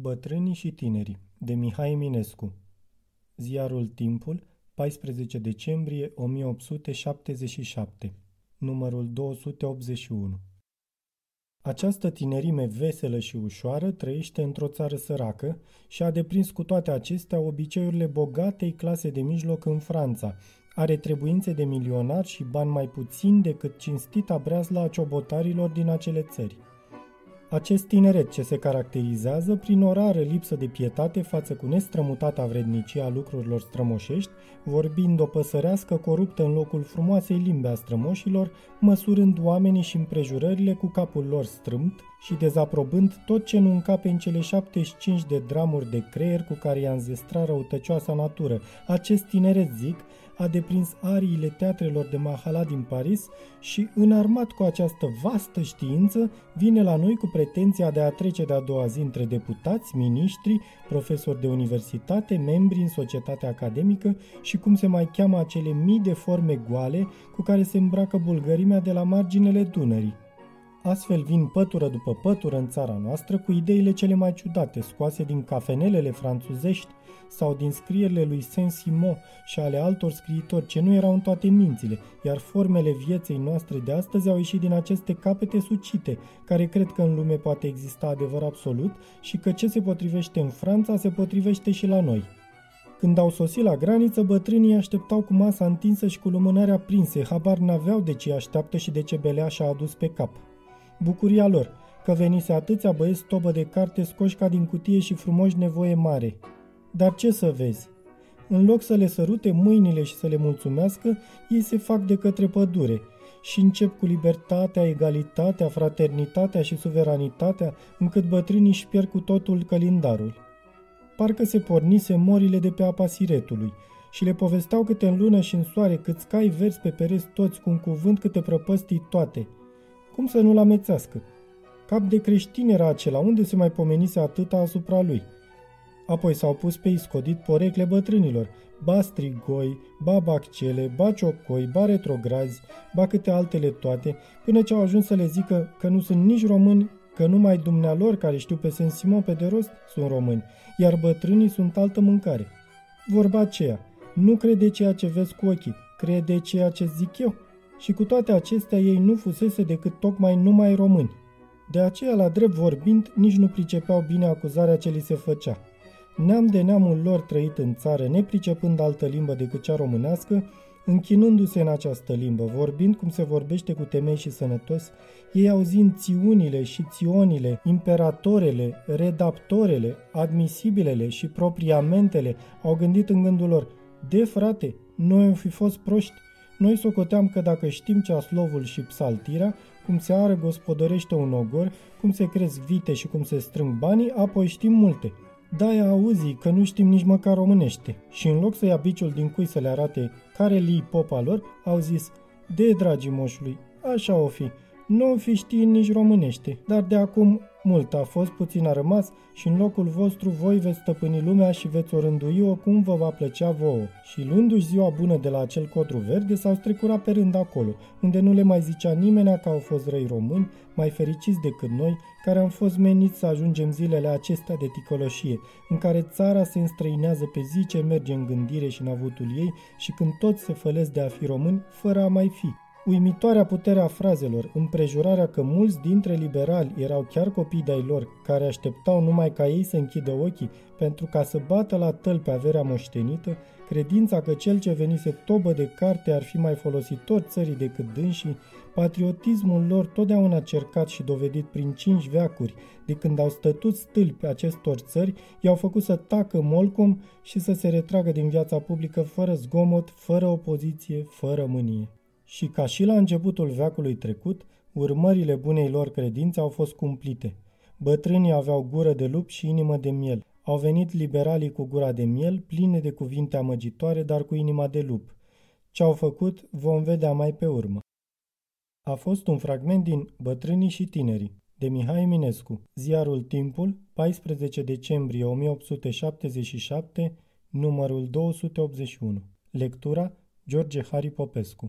Bătrânii și tinerii, de Mihai Eminescu. Ziarul Timpul, 14 decembrie 1877, numărul 281. Această tinerime veselă și ușoară trăiește într-o țară săracă și a deprins cu toate acestea obiceiurile bogatei clase de mijloc în Franța, are trebuințe de milionar și bani mai puțin decât cinstita breazla a ciobotarilor din acele țări. Acest tineret ce se caracterizează prin o rară lipsă de pietate față cu nestrămutata vrednicie a lucrurilor strămoșești, vorbind o păsărească coruptă în locul frumoasei limbe a strămoșilor, măsurând oamenii și împrejurările cu capul lor strâmt și dezaprobând tot ce nu încape în cele 75 de dramuri de creier cu care i-a înzestrat răutăcioasa natură. Acest tineret, zic, a deprins ariile teatrelor de Mahala din Paris și, înarmat cu această vastă știință, vine la noi cu pretenția de a trece de-a doua zi între deputați, miniștri, profesori de universitate, membri în societatea academică și cum se mai cheamă acele mii de forme goale cu care se îmbracă bulgărimea de la marginele Dunării. Astfel vin pătură după pătură în țara noastră cu ideile cele mai ciudate, scoase din cafenelele franțuzești sau din scrierile lui Saint-Simon și ale altor scriitori ce nu erau în toate mințile, iar formele vieții noastre de astăzi au ieșit din aceste capete sucite, care cred că în lume poate exista adevăr absolut și că ce se potrivește în Franța se potrivește și la noi. Când au sosit la graniță, bătrânii așteptau cu masa întinsă și cu lumânarea prinse, habar n-aveau de ce așteaptă și de ce belea și-a adus pe cap. Bucuria lor, că venise atâția băieți tobă de carte scoși ca din cutie și frumoși nevoie mare. Dar ce să vezi? În loc să le sărute mâinile și să le mulțumească, ei se fac de către pădure și încep cu libertatea, egalitatea, fraternitatea și suveranitatea, încât bătrânii își pierd cu totul călindarul. Parcă se pornise morile de pe apa Siretului și le povesteau câte în lună și în soare, câți cai verzi pe pereți toți, cu un cuvânt câte prăpăstii toate. Cum să nu-l amețească? Cap de creștin era acela, unde se mai pomenise atâta asupra lui. Apoi s-au pus pe iscodit porecle bătrânilor, ba strigoi, ba baccele, ba ciocoi, ba retrograzi, ba câte altele toate, până ce au ajuns să le zică că nu sunt nici români, că numai dumnealor care știu pe Saint-Simon pe de rost sunt români, iar bătrânii sunt altă mâncare. Vorba aceea, nu crede ceea ce vezi cu ochii, crede ceea ce zic eu. Și cu toate acestea ei nu fusese decât tocmai numai români. De aceea, la drept vorbind, nici nu pricepeau bine acuzarea ce li se făcea. Neam de neamul lor trăit în țară, nepricepând altă limbă decât cea românească, închinându-se în această limbă, vorbind cum se vorbește cu temei și sănătos, ei auzind țiunile și ționile, imperatorele, redaptorele, admisibilele și propriamentele, au gândit în gândul lor, de frate, noi am fi fost proști. Noi socoteam că dacă știm ceaslovul și psaltirea, cum se ară gospodărește un ogor, cum se cresc vite și cum se strâng banii, apoi știm multe. De-aia auzi că nu știm nici măcar românește. Și în loc să ia biciul din cui să le arate care li-i popa lor, au zis, de dragii moșului, așa o fi, nu o fi știi nici românește, dar de acum mult a fost, puțin a rămas și în locul vostru voi veți stăpâni lumea și veți o rândui-o cum vă va plăcea vouă. Și luându-și ziua bună de la acel codru verde, s-au strecurat pe rând acolo, unde nu le mai zicea nimenea că au fost răi români, mai fericiți decât noi, care am fost meniți să ajungem zilele acestea de ticăloșie, în care țara se înstrăinează pe zi ce merge în gândire și în avutul ei și când toți se fălesc de a fi români, fără a mai fi. Uimitoarea puterea frazelor, împrejurarea că mulți dintre liberali erau chiar copii de-ai lor, care așteptau numai ca ei să închidă ochii pentru ca să bată la tălpi averea moștenită, credința că cel ce venise tobă de carte ar fi mai folositor țării decât dânsii, patriotismul lor totdeauna cercat și dovedit prin 5 veacuri, de când au stătut stâlpi acestor țări, i-au făcut să tacă molcom și să se retragă din viața publică fără zgomot, fără opoziție, fără mânie. Și ca și la începutul veacului trecut, urmările bunei lor credințe au fost cumplite. Bătrânii aveau gură de lup și inimă de miel. Au venit liberalii cu gura de miel, pline de cuvinte amăgitoare, dar cu inima de lup. Ce-au făcut vom vedea mai pe urmă. A fost un fragment din Bătrânii și tinerii, de Mihai Eminescu, Ziarul Timpul, 14 decembrie 1877, numărul 281. Lectura George Haripopescu.